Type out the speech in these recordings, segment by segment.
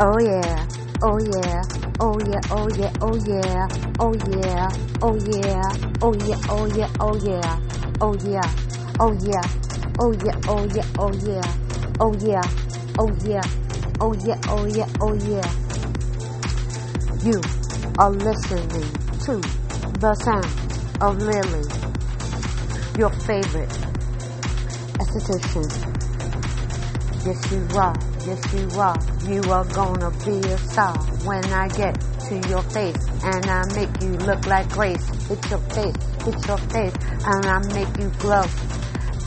Oh yeah, oh yeah, oh yeah, oh yeah, oh yeah, oh yeah, oh yeah, oh yeah, oh yeah, oh yeah, oh yeah, oh yeah, oh yeah, oh yeah, oh yeah, oh yeah, oh yeah, oh yeah, oh yeah, oh yeah. You are listening to the sound of Lily, your favorite esthetician. Yes you are, yes you are. You are gonna be a star when I get to your face and I make you look like Grace. It's your face, it's your face, and I make you glow,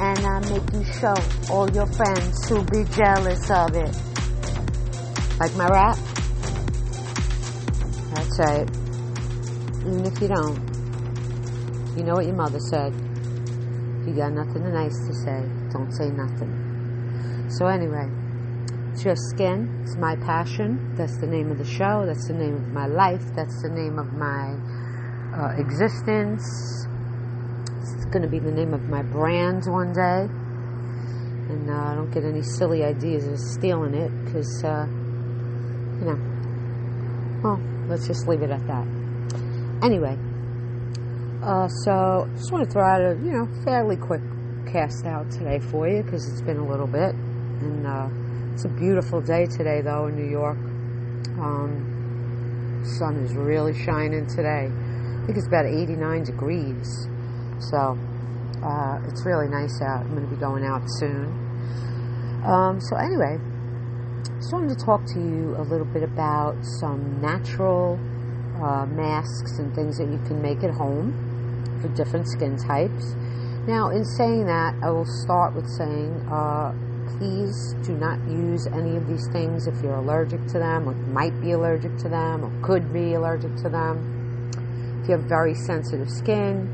and I make you show all your friends who be jealous of it. Like my rap? That's right. Even if you don't, you know what your mother said. If you got nothing nice to say, don't say nothing. So anyway, it's your skin, it's my passion, that's the name of the show, that's the name of my life, that's the name of my existence, it's going to be the name of my brand one day, and I don't get any silly ideas of stealing it, because, you know, well, let's just leave it at that. Anyway, so just want to throw out a, you know, fairly quick cast out today for you, because it's been a little bit. And it's a beautiful day today, though, in New York. Sun is really shining today. I think it's about 89 degrees. So it's really nice out. I'm going to be going out soon. So anyway, just wanted to talk to you a little bit about some natural masks and things that you can make at home for different skin types. Now, in saying that, I will start with saying, please do not use any of these things if you're allergic to them, or might be allergic to them, or could be allergic to them. If you have very sensitive skin,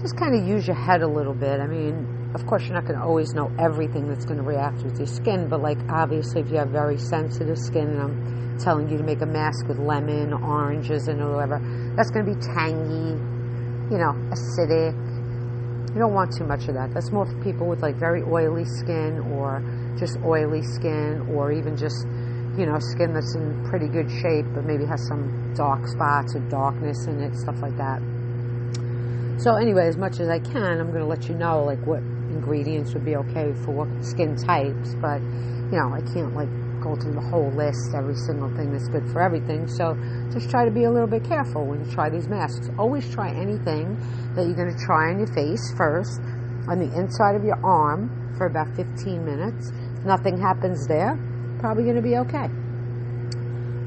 just kind of use your head a little bit. I mean, of course, you're not going to always know everything that's going to react with your skin, but, like, obviously, if you have very sensitive skin, and I'm telling you to make a mask with lemon, oranges, and whatever, that's going to be tangy, you know, acidic. You don't want too much of that. That's more for people with, like, very oily skin, or just oily skin, or even just, you know, skin that's in pretty good shape but maybe has some dark spots or darkness in it, stuff like that. So anyway, as much as I can, I'm going to let you know, like, what ingredients would be okay for what skin types, but, you know, I can't, like, go through the whole list, every single thing that's good for everything. So just try to be a little bit careful when you try these masks. Always try anything that you're going to try on your face first, on the inside of your arm for about 15 minutes. If nothing happens there, probably going to be okay.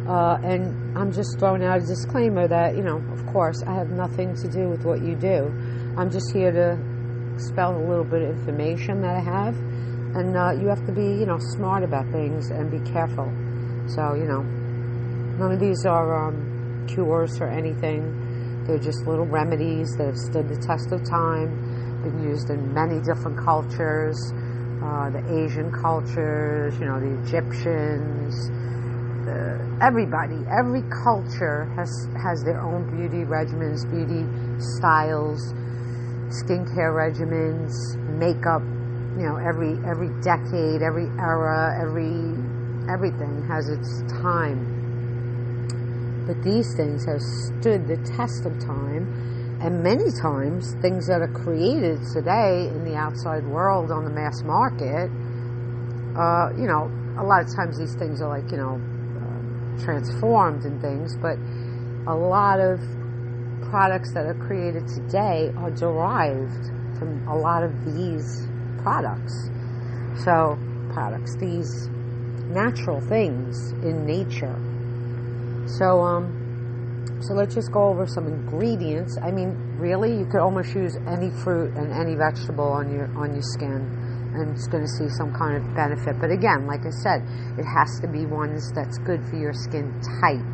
And I'm just throwing out a disclaimer that, you know, of course, I have nothing to do with what you do. I'm just here to spell a little bit of information that I have. And you have to be, you know, smart about things and be careful. So, you know, none of these are cures for anything. They're just little remedies that have stood the test of time, been used in many different cultures, the Asian cultures, you know, the Egyptians, everybody. Every culture has their own beauty regimens, beauty styles, skincare regimens, makeup. You know, every decade, every era, everything has its time. But these things have stood the test of time, and many times things that are created today in the outside world on the mass market, you know, a lot of times these things are, like, you know, transformed and things, but a lot of products that are created today are derived from a lot of these products. So, these natural things in nature. So, so let's just go over some ingredients. I mean, really, you could almost use any fruit and any vegetable on your skin, and it's going to see some kind of benefit. But again, like I said, it has to be ones that's good for your skin type.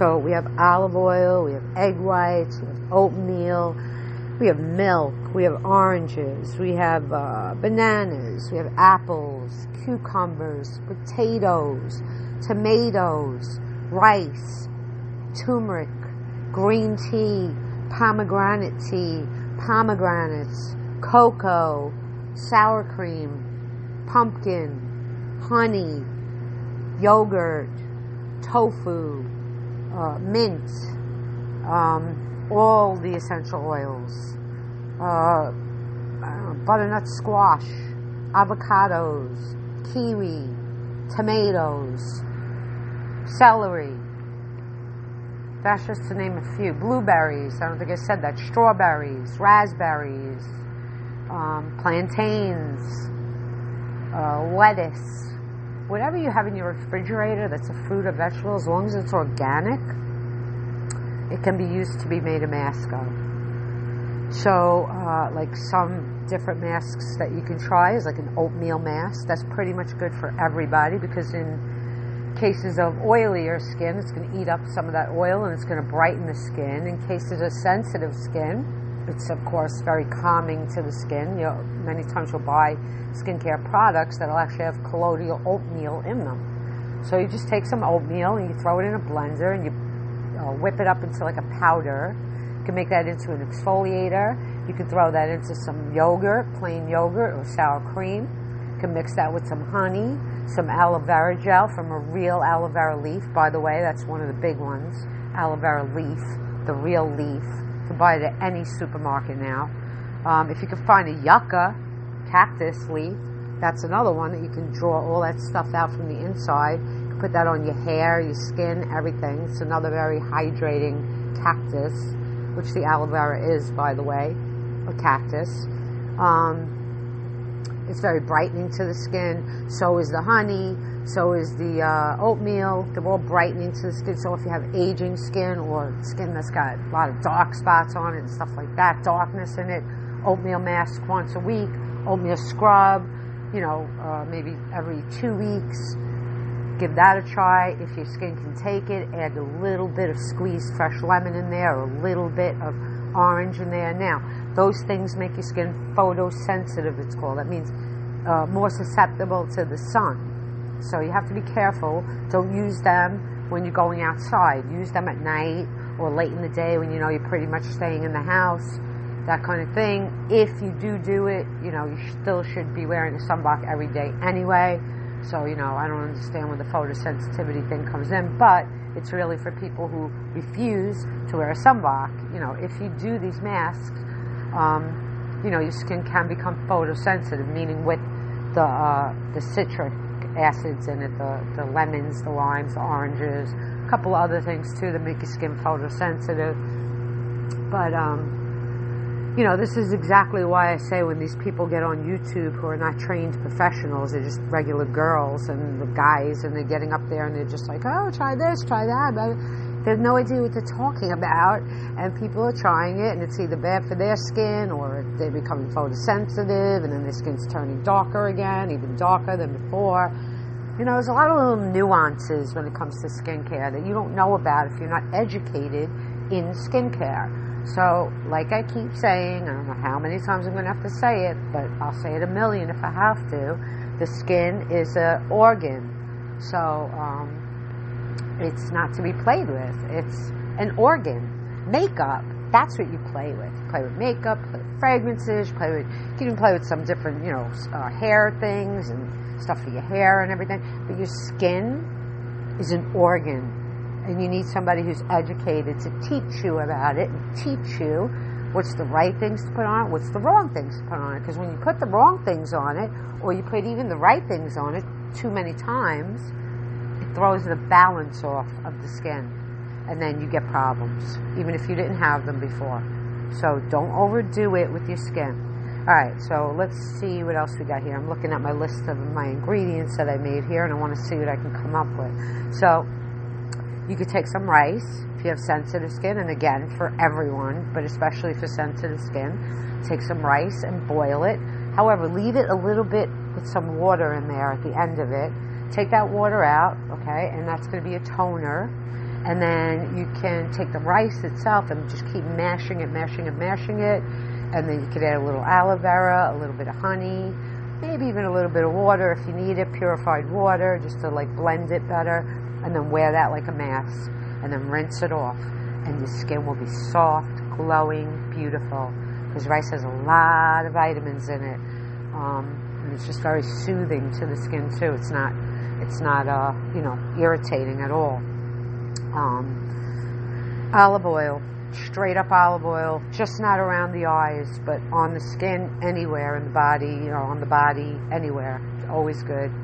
So we have olive oil, we have egg whites, we have oatmeal, we have milk, we have oranges, we have bananas, we have apples, cucumbers, potatoes, tomatoes, rice, turmeric, green tea, pomegranate tea, pomegranates, cocoa, sour cream, pumpkin, honey, yogurt, tofu, mint, all the essential oils, butternut squash, avocados, kiwi, tomatoes, celery. That's just to name a few. Blueberries, I don't think I said that. Strawberries, raspberries, plantains, lettuce. Whatever you have in your refrigerator that's a fruit or vegetable, as long as it's organic, it can be used to be made a mask of. So, like some different masks that you can try is like an oatmeal mask. That's pretty much good for everybody because in cases of oilier skin, it's going to eat up some of that oil and it's going to brighten the skin. In cases of sensitive skin, it's, of course, very calming to the skin. You know, many times you'll buy skincare products that'll actually have colloidal oatmeal in them. So you just take some oatmeal and you throw it in a blender and you whip it up into like a powder. You can make that into an exfoliator. You can throw that into some yogurt, plain yogurt or sour cream. You can mix that with some honey, some aloe vera gel from a real aloe vera leaf. By the way, that's one of the big ones, aloe vera leaf, the real leaf. You can buy it at any supermarket now. If you can find a yucca, cactus leaf, that's another one that you can draw all that stuff out from the inside. You can put that on your hair, your skin, everything. It's another very hydrating cactus, which the aloe vera is, by the way, a cactus. It's very brightening to the skin. So is the honey. So is the oatmeal. They're all brightening to the skin. So if you have aging skin or skin that's got a lot of dark spots on it and stuff like that, darkness in it, oatmeal mask once a week, oatmeal scrub, you know, maybe every 2 weeks. Give that a try. If your skin can take it, add a little bit of squeezed fresh lemon in there or a little bit of orange in there. Now, those things make your skin photosensitive, it's called. That means more susceptible to the sun. So you have to be careful. Don't use them when you're going outside. Use them at night or late in the day when you know you're pretty much staying in the house, that kind of thing. If you do it, you know, you still should be wearing a sunblock every day anyway. So, you know, I don't understand where the photosensitivity thing comes in, but it's really for people who refuse to wear a sunblock. You know, if you do these masks, you know, your skin can become photosensitive, meaning with the citric acids in it, the lemons, the limes, the oranges, a couple of other things too that make your skin photosensitive. But you know, this is exactly why I say when these people get on YouTube who are not trained professionals, they're just regular girls and the guys, and they're getting up there and they're just like, oh, try this, try that, but there's no idea what they're talking about, and people are trying it, and it's either bad for their skin, or they're becoming photosensitive, and then their skin's turning darker again, even darker than before. You know, there's a lot of little nuances when it comes to skincare that you don't know about if you're not educated in skincare. So, like I keep saying, I don't know how many times I'm going to have to say it, but I'll say it a million if I have to, the skin is an organ. So, it's not to be played with. It's an organ. Makeup, that's what you play with. You play with makeup, play with fragrances, you can even play with some different, you know, hair things and stuff for your hair and everything. But your skin is an organ. And you need somebody who's educated to teach you about it and teach you what's the right things to put on it, what's the wrong things to put on it. Because when you put the wrong things on it, or you put even the right things on it too many times, it throws the balance off of the skin, and then you get problems, even if you didn't have them before. So don't overdo it with your skin. All right, so let's see what else we got here. I'm looking at my list of my ingredients that I made here, and I want to see what I can come up with. So you could take some rice if you have sensitive skin, and again, for everyone, but especially for sensitive skin, take some rice and boil it. However, leave it a little bit with some water in there at the end of it. Take that water out, okay, and that's going to be a toner. And then you can take the rice itself and just keep mashing it. And then you could add a little aloe vera, a little bit of honey, maybe even a little bit of water if you need it, purified water, just to like blend it better. And then wear that like a mask. And then rinse it off. And your skin will be soft, glowing, beautiful. Because rice has a lot of vitamins in it. And it's just very soothing to the skin, too. It's not It's not, irritating at all. Olive oil, straight up olive oil, just not around the eyes, but on the skin, anywhere in the body, on the body, anywhere, always good.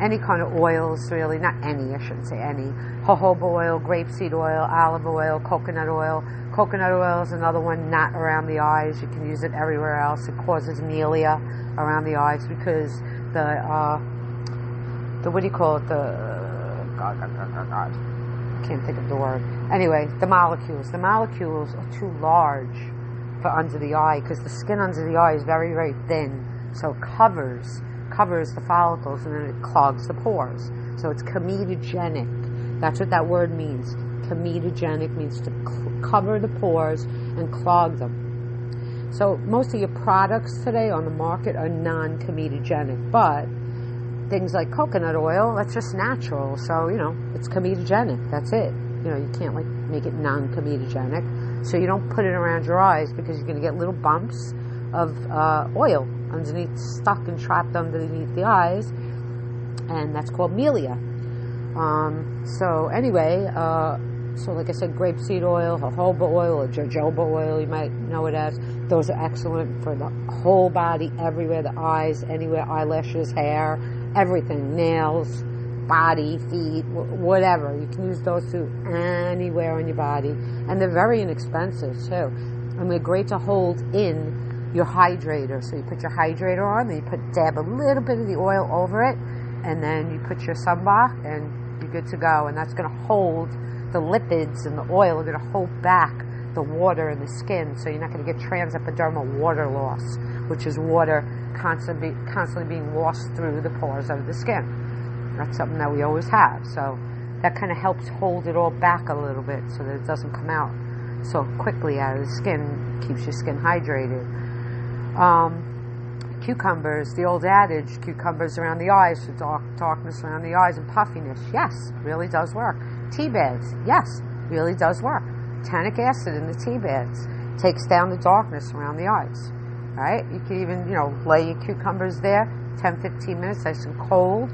Any kind of oils, really, I shouldn't say any. Jojoba oil, grapeseed oil, olive oil, coconut oil. Coconut oil is another one not around the eyes. You can use it everywhere else. It causes anemia around the eyes because I can't think of the word. Anyway, the molecules are too large for under the eye because the skin under the eye is very, very thin, so it covers the follicles and then it clogs the pores. So it's comedogenic. That's what that word means. Comedogenic means to cover the pores and clog them. So most of your products today on the market are non-comedogenic, but things like coconut oil, that's just natural. So, it's comedogenic. That's it. You can't make it non-comedogenic. So you don't put it around your eyes because you're going to get little bumps of oil underneath, stuck and trapped underneath the eyes, and that's called melia. So like I said, grapeseed oil, jojoba oil, or jojoba oil, you might know it as. Those are excellent for the whole body, everywhere, the eyes, anywhere, eyelashes, hair, everything, nails, body, feet, whatever. You can use those too, anywhere on your body. And they're very inexpensive too. And they're great to hold in your hydrator. So you put your hydrator on, then you dab a little bit of the oil over it, and then you put your sunblock, and you're good to go. And that's going to hold... the lipids and the oil are going to hold back the water in the skin, so you're not going to get transepidermal water loss, which is water constantly being lost through the pores of the skin. That's something that we always have. So that kind of helps hold it all back a little bit so that it doesn't come out so quickly out of the skin, keeps your skin hydrated. Cucumbers, the old adage, cucumbers around the eyes, for darkness around the eyes and puffiness. Yes, really does work. Tea bags, yes, really does work. Tannic acid in the tea bags takes down the darkness around the eyes, right? You can even, lay your cucumbers there, 10, 15 minutes, nice and cold,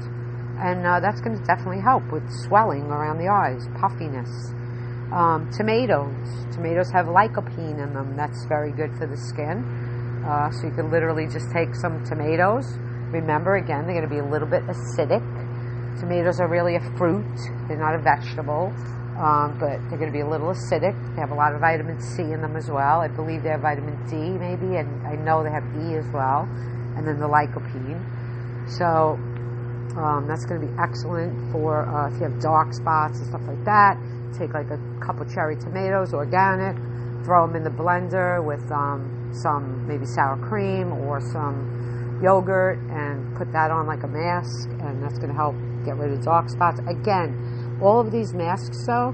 and that's going to definitely help with swelling around the eyes, puffiness. Tomatoes have lycopene in them. That's very good for the skin. So you can literally just take some tomatoes. Remember, again, they're going to be a little bit acidic. Tomatoes are really a fruit. They're not a vegetable, but they're going to be a little acidic. They have a lot of vitamin C in them as well. I believe they have vitamin D maybe, and I know they have E as well, and then the lycopene. So that's going to be excellent for if you have dark spots and stuff like that. Take like a couple cherry tomatoes, organic, throw them in the blender with some maybe sour cream or some yogurt, and put that on like a mask, and that's going to help get rid of dark spots. Again, all of these masks, though,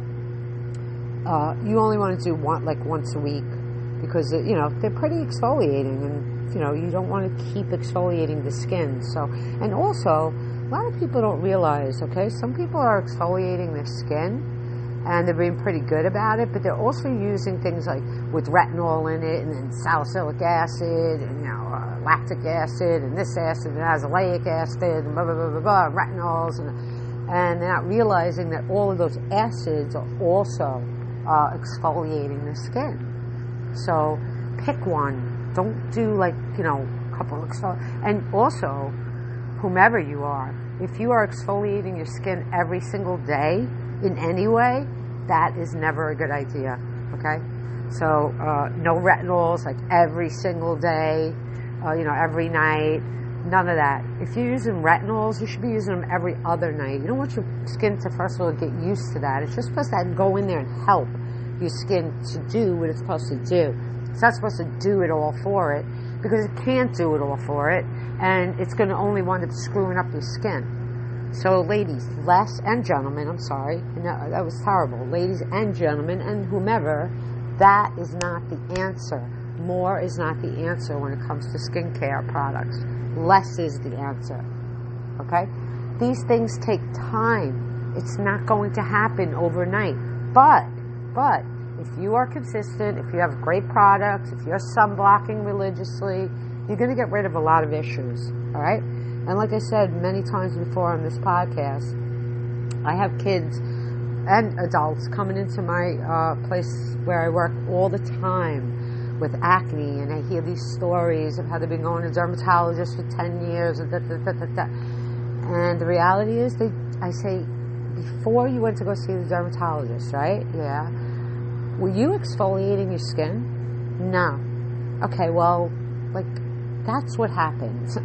you only want to do once a week because they're pretty exfoliating, and you don't want to keep exfoliating the skin. So, and also a lot of people don't realize, some people are exfoliating their skin and they're being pretty good about it, but they're also using things like with retinol in it, and then salicylic acid, and lactic acid, and this acid, and azelaic acid, and blah, blah, blah, blah, blah, retinols, and they're not realizing that all of those acids are also exfoliating the skin. So pick one. Don't do a couple of exfoliations. And also, whomever you are, if you are exfoliating your skin every single day, in any way, that is never a good idea, okay? So, no retinols, every single day, every night, none of that. If you're using retinols, you should be using them every other night. You don't want your skin to, first of all, get used to that. It's just supposed to go in there and help your skin to do what it's supposed to do. It's not supposed to do it all for it, because it can't do it all for it, and it's going to only wind up screwing up your skin. So ladies, ladies and gentlemen, and whomever, that is not the answer. More is not the answer when it comes to skincare products. Less is the answer, okay? These things take time. It's not going to happen overnight. But if you are consistent, if you have great products, if you're sunblocking religiously, you're going to get rid of a lot of issues, all right? And like I said many times before on this podcast, I have kids and adults coming into my place where I work all the time with acne, and I hear these stories of how they've been going to dermatologists for 10 years, and the reality is, I say, before you went to go see the dermatologist, right? Yeah. Were you exfoliating your skin? No. Okay, well, like, that's what happens.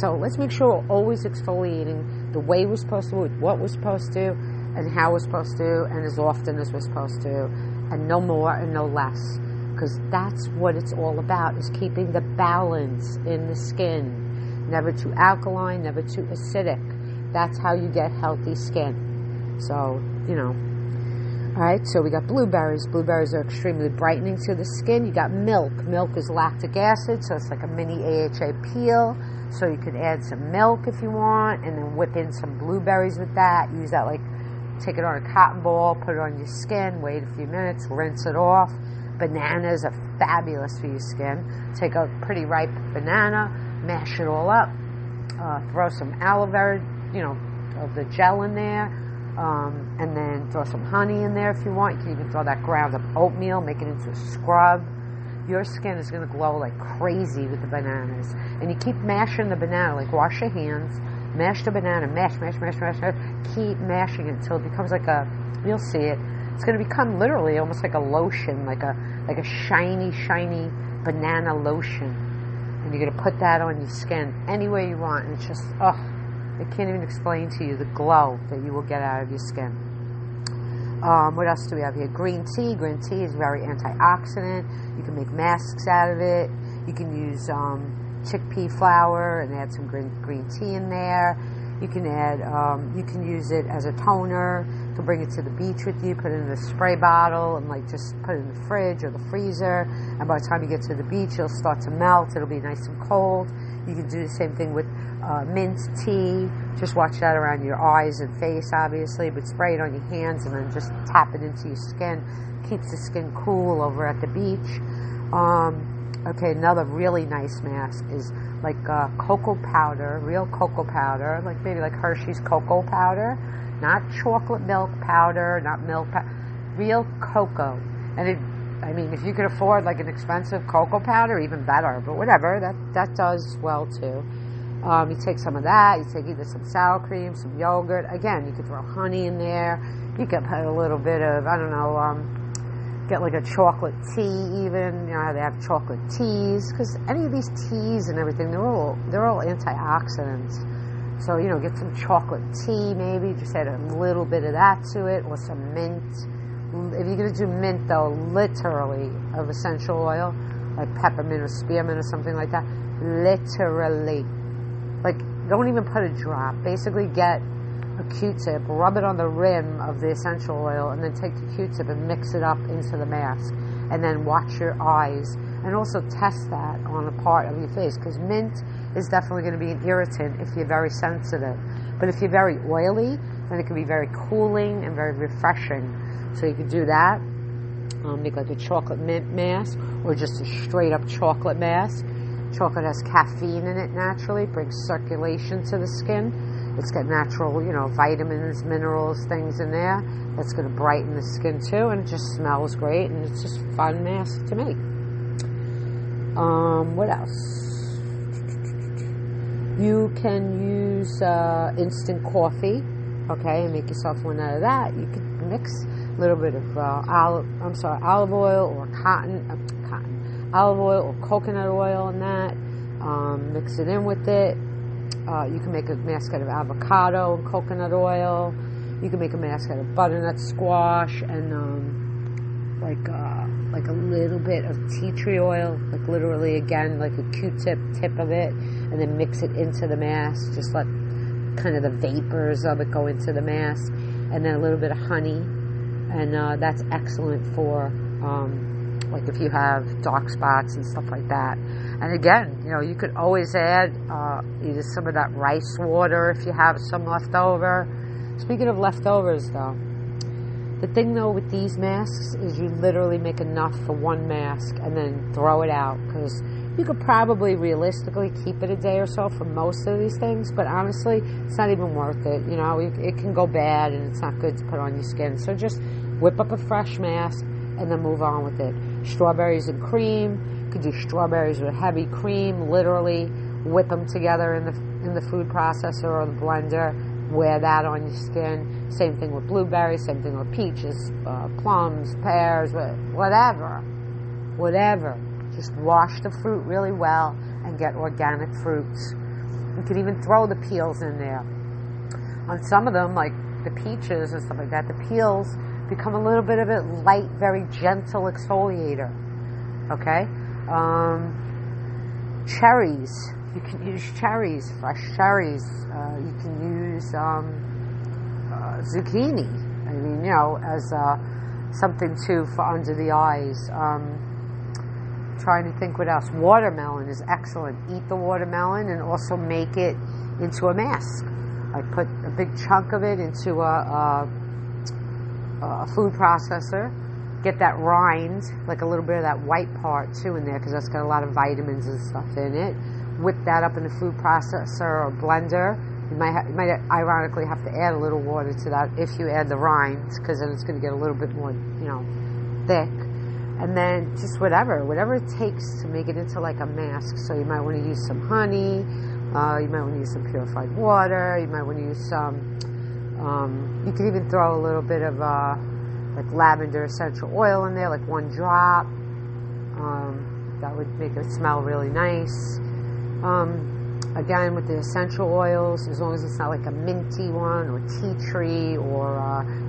So let's make sure we're always exfoliating the way we're supposed to, with what we're supposed to, and how we're supposed to, and as often as we're supposed to, and no more and no less. Because that's what it's all about, is keeping the balance in the skin. Never too alkaline, never too acidic. That's how you get healthy skin. So, you know. All right, so we got blueberries. Blueberries are extremely brightening to the skin. You got milk. Milk is lactic acid, so it's like a mini AHA peel. So you could add some milk if you want, and then whip in some blueberries with that. Use that, like, take it on a cotton ball, put it on your skin, wait a few minutes, rinse it off. Bananas are fabulous for your skin. Take a pretty ripe banana, mash it all up, throw some aloe vera, you know, of the gel in there. And then throw some honey in there if you want. You can even throw that ground up oatmeal, make it into a scrub. Your skin is going to glow like crazy with the bananas. And you keep mashing the banana, like wash your hands, mash the banana, mash. Keep mashing it until it becomes like a, you'll see it, it's going to become literally almost like a lotion, like a shiny banana lotion. And you're going to put that on your skin any way you want, and it's just, ugh. I can't even explain to you the glow that you will get out of your skin. What else do we have here? Green tea. Green tea is very antioxidant. You can make masks out of it. You can use chickpea flour and add some green tea in there. You can add. You can use it as a toner. You can bring it to the beach with you. Put it in a spray bottle and like just put it in the fridge or the freezer. And by the time you get to the beach, it'll start to melt. It'll be nice and cold. You can do the same thing with mint tea. Just watch that around your eyes and face, obviously, but spray it on your hands and then just tap it into your skin. Keeps the skin cool over at the beach. Okay, another really nice mask is like cocoa powder, real cocoa powder, like maybe like Hershey's cocoa powder, not chocolate milk powder, not milk powder, real cocoa. And it, I mean, if you could afford like an expensive cocoa powder, even better, but whatever, that does well too. You take some of that, you take either some sour cream, some yogurt. Again, you could throw honey in there. You could put a little bit of, I don't know, get like a chocolate tea even. You know how they have chocolate teas, because any of these teas and everything, they're all antioxidants. So, you know, get some chocolate tea maybe, just add a little bit of that to it, or some mint. If you're going to do mint, though, literally, of essential oil, like peppermint or spearmint or something like that, literally. Like, don't even put a drop. Basically get a Q-tip, rub it on the rim of the essential oil, and then take the Q-tip and mix it up into the mask. And then watch your eyes. And also test that on a part of your face, because mint is definitely going to be an irritant if you're very sensitive. But if you're very oily, then it can be very cooling and very refreshing. So you could do that, make like a chocolate mint mask, or just a straight up chocolate mask. Chocolate has caffeine in it naturally, brings circulation to the skin. It's got natural, you know, vitamins, minerals, things in there. That's going to brighten the skin too, and it just smells great, and it's just a fun mask to make. What else? You can use instant coffee, okay, and make yourself one out of that. You can mix a little bit of olive oil or olive oil or coconut oil in that. Mix it in with it. You can make a mask out of avocado and coconut oil. You can make a mask out of butternut squash and like a little bit of tea tree oil, like literally again like a Q-tip tip of it, and then mix it into the mask. Just let kind of the vapors of it go into the mask, and then a little bit of honey. And that's excellent for, like, if you have dark spots and stuff like that. And again, you know, you could always add either some of that rice water if you have some left over. Speaking of leftovers, though, the thing, though, with these masks is you literally make enough for one mask and then throw it out, because You could probably realistically keep it a day or so for most of these things, but honestly, it's not even worth it. You know, it can go bad and it's not good to put on your skin. So just whip up a fresh mask and then move on with it. Strawberries and cream. You could do strawberries with heavy cream, literally whip them together in the food processor or the blender. Wear that on your skin. Same thing with blueberries, same thing with peaches, plums, pears, whatever. Just wash the fruit really well and get organic fruits. You can even throw the peels in there. On some of them, like the peaches and stuff like that, the peels become a little bit of a light, very gentle exfoliator. Okay? Cherries. You can use cherries, fresh cherries. You can use zucchini. I mean, you know, as something too for under the eyes. Trying to think what else. Watermelon is excellent. Eat the watermelon and also make it into a mask. I put a big chunk of it into a food processor. Get that rind, like a little bit of that white part too in there, because that's got a lot of vitamins and stuff in it. Whip that up in the food processor or blender. You might ironically have to add a little water to that if you add the rinds, because then it's going to get a little bit more, you know, thick. And then just whatever it takes to make it into like a mask. So you might want to use some honey. You might want to use some purified water. You might want to use some. You could even throw a little bit of like lavender essential oil in there, like one drop. That would make it smell really nice. Again, with the essential oils, as long as it's not like a minty one or tea tree or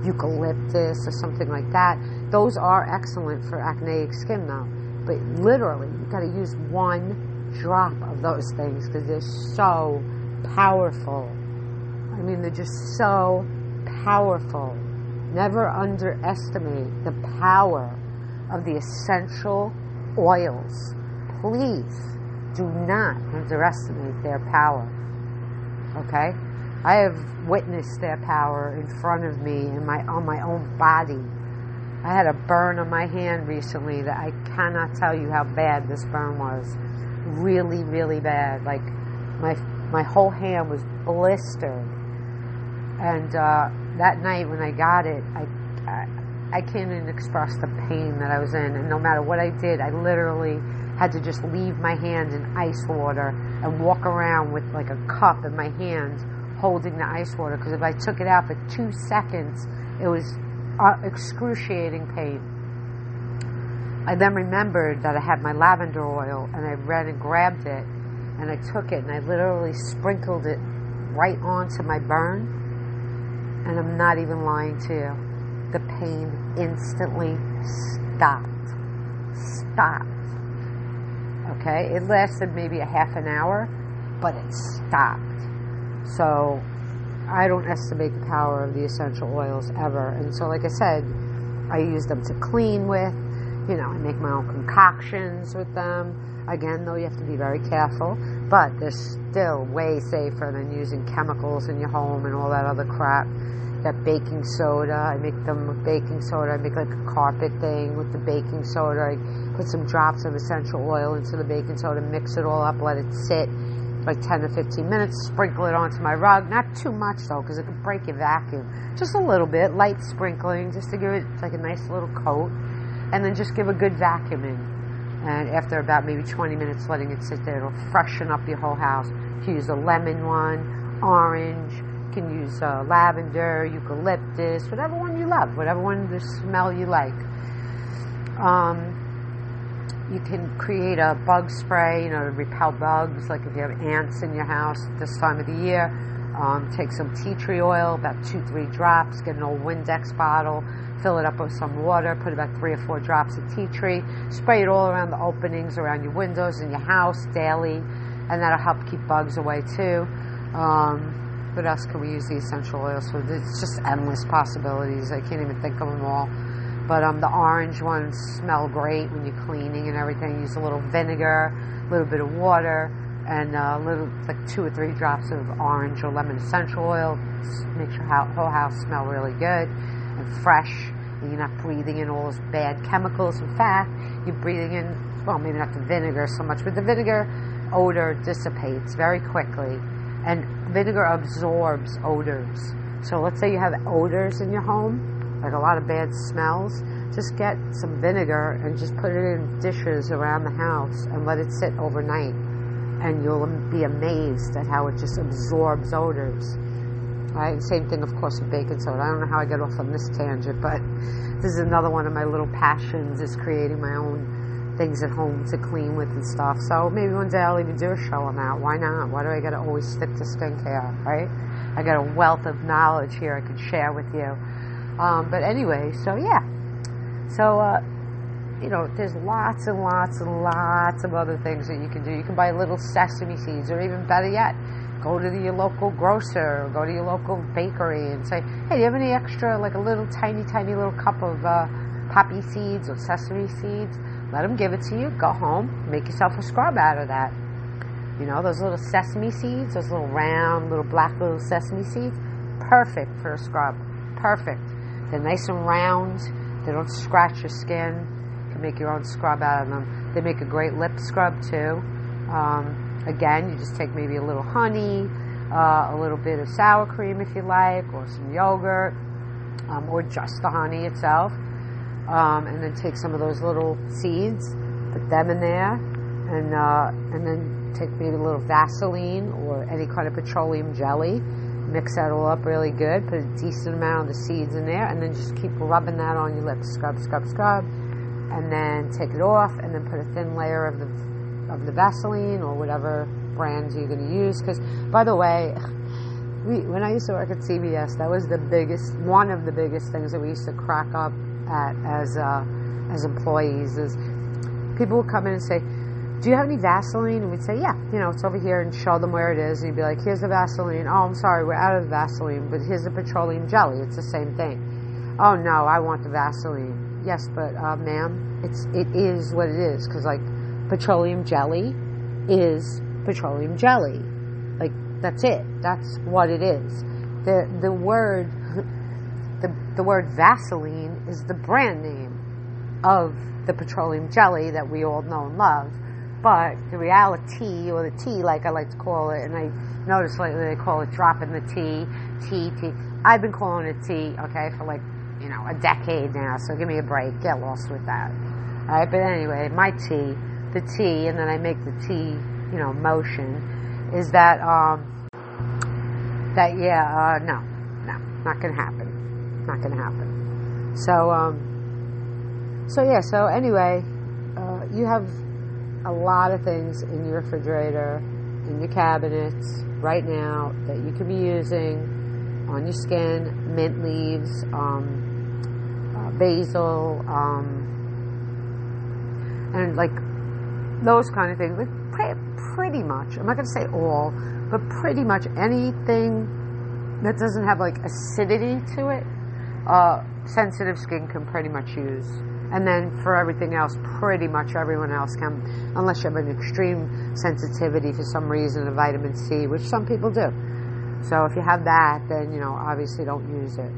eucalyptus or something like that, those are excellent for acneic skin though. But literally, you've got to use one drop of those things because they're so powerful. I mean, they're just so powerful. Never underestimate the power of the essential oils. Please. Do not underestimate their power, okay? I have witnessed their power in front of me and on my own body. I had a burn on my hand recently that I cannot tell you how bad this burn was. Really, really bad. Like, my whole hand was blistered. And that night when I got it, I can't even express the pain that I was in. And no matter what I did, I literally had to just leave my hand in ice water and walk around with like a cup in my hand holding the ice water, because if I took it out for 2 seconds, it was excruciating pain. I then remembered that I had my lavender oil, and I ran and grabbed it, and I took it, and I literally sprinkled it right onto my burn, and I'm not even lying to you. The pain instantly stopped. Okay, it lasted maybe a half an hour, but it stopped. So I don't estimate the power of the essential oils ever. And so, like I said, I use them to clean with. You know, I make my own concoctions with them. Again, though, you have to be very careful. But they're still way safer than using chemicals in your home and all that other crap. That baking soda, I make them with baking soda. I make like a carpet thing with the baking soda. I put some drops of essential oil into the baking soda, mix it all up, let it sit like 10 to 15 minutes, sprinkle it onto my rug. Not too much though, because it could break your vacuum. Just a little bit, light sprinkling, just to give it like a nice little coat. And then just give a good vacuum in. And after about maybe 20 minutes letting it sit there, it'll freshen up your whole house. You can use a lemon one, orange. You can use lavender, eucalyptus, whatever one you love, whatever one the smell you like. You can create a bug spray, you know, to repel bugs, like if you have ants in your house at this time of the year. Take some tea tree oil, about 2-3 drops, get an old Windex bottle, fill it up with some water, put about 3 or 4 drops of tea tree, spray it all around the openings, around your windows in your house daily, and that'll help keep bugs away too. What else can we use the essential oils for? It's just endless possibilities. I can't even think of them all. But the orange ones smell great when you're cleaning and everything. Use a little vinegar, a little bit of water, and a little, like 2 or 3 drops of orange or lemon essential oil. Makes your whole house smell really good and fresh. And you're not breathing in all those bad chemicals. In fact, you're breathing in well, maybe not the vinegar so much, but the vinegar odor dissipates very quickly, and vinegar absorbs odors. So let's say you have odors in your home, like a lot of bad smells, just get some vinegar and just put it in dishes around the house and let it sit overnight, and you'll be amazed at how it just absorbs odors. Right? Same thing, of course, with baking soda. I don't know how I get off on this tangent, but this is another one of my little passions, is creating my own things at home to clean with and stuff. So maybe one day I'll even do a show on that. Why not? Why do I got to always stick to skincare, right? I got a wealth of knowledge here I could share with you. But anyway, so yeah. So, you know, there's lots and lots and lots of other things that you can do. You can buy little sesame seeds, or even better yet, go to your local grocer, or go to your local bakery and say, hey, do you have any extra, like a little tiny little cup of poppy seeds or sesame seeds? Let them give it to you. Go home, make yourself a scrub out of that. You know, those little sesame seeds, those little round, little black little sesame seeds, perfect for a scrub, perfect. They're nice and round. They don't scratch your skin. You can make your own scrub out of them. They make a great lip scrub, too. Again, you just take maybe a little honey, a little bit of sour cream if you like, or some yogurt, or just the honey itself. And then take some of those little seeds, put them in there, and then take maybe a little Vaseline or any kind of petroleum jelly. Mix that all up really good. Put a decent amount of the seeds in there, and then just keep rubbing that on your lips. Scrub, scrub, scrub, and then take it off, and then put a thin layer of the Vaseline or whatever brands you're going to use. Because, by the way, when I used to work at CVS, that was one of the biggest things that we used to crack up at as employees, is people would come in and say, do you have any Vaseline? And we'd say, yeah, you know, it's over here, and show them where it is. And you'd be like, here's the Vaseline. Oh, I'm sorry, we're out of Vaseline, but here's the petroleum jelly. It's the same thing. Oh, no, I want the Vaseline. Yes, but, ma'am, it is what it is. Because, like, petroleum jelly is petroleum jelly. Like, that's it. That's what it is. The word, the word Vaseline is the brand name of the petroleum jelly that we all know and love. But the reality, or the tea, like I like to call it, and I notice lately they call it dropping the tea. I've been calling it tea, okay, for like, you know, a decade now, so give me a break. Get lost with that. All right, but anyway, my tea, the tea, and then I make the tea, you know, motion, is that, no, not going to happen. Not going to happen. So anyway, you have a lot of things in your refrigerator, in your cabinets right now that you can be using on your skin. Mint leaves, basil, and like those kind of things. Like pretty much, I'm not going to say all, but pretty much anything that doesn't have like acidity to it, sensitive skin can pretty much use. And then for everything else, pretty much everyone else can, unless you have an extreme sensitivity for some reason to vitamin C, which some people do. So if you have that, then, you know, obviously don't use it.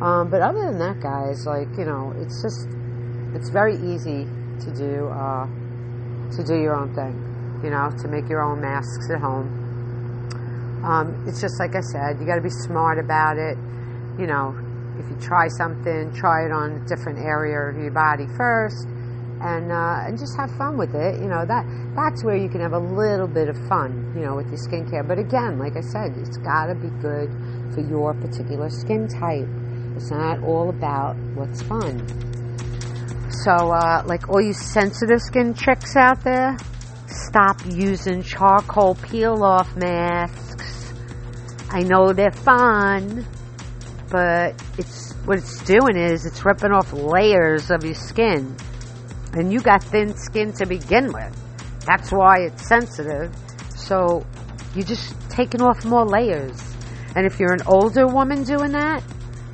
But other than that, guys, like, you know, it's very easy to do your own thing, you know, to make your own masks at home. It's just like I said, you got to be smart about it, you know. If you try something, try it on a different area of your body first, and just have fun with it. You know, that's where you can have a little bit of fun, you know, with your skincare. But again, like I said, it's got to be good for your particular skin type. It's not all about what's fun. So, like all you sensitive skin chicks out there, stop using charcoal peel-off masks. I know they're fun, but what it's doing is it's ripping off layers of your skin. And you got thin skin to begin with. That's why it's sensitive. So you're just taking off more layers. And if you're an older woman doing that,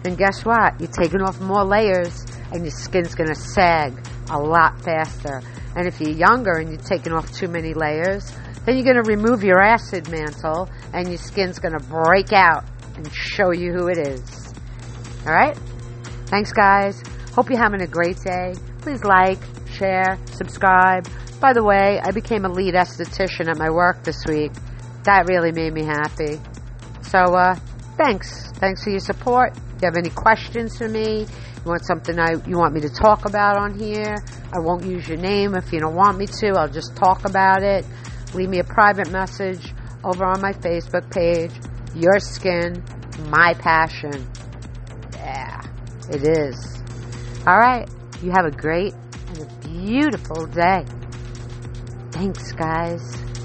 then guess what? You're taking off more layers, and your skin's going to sag a lot faster. And if you're younger and you're taking off too many layers, then you're going to remove your acid mantle, and your skin's going to break out and show you who it is. All right? Thanks, guys. Hope you're having a great day. Please like, share, subscribe. By the way, I became a lead esthetician at my work this week. That really made me happy. So, thanks. Thanks for your support. If you have any questions for me, you want something you want me to talk about on here, I won't use your name if you don't want me to. I'll just talk about it. Leave me a private message over on my Facebook page. Your skin, my passion. Yeah, it is. All right. You have a great and a beautiful day. Thanks, guys.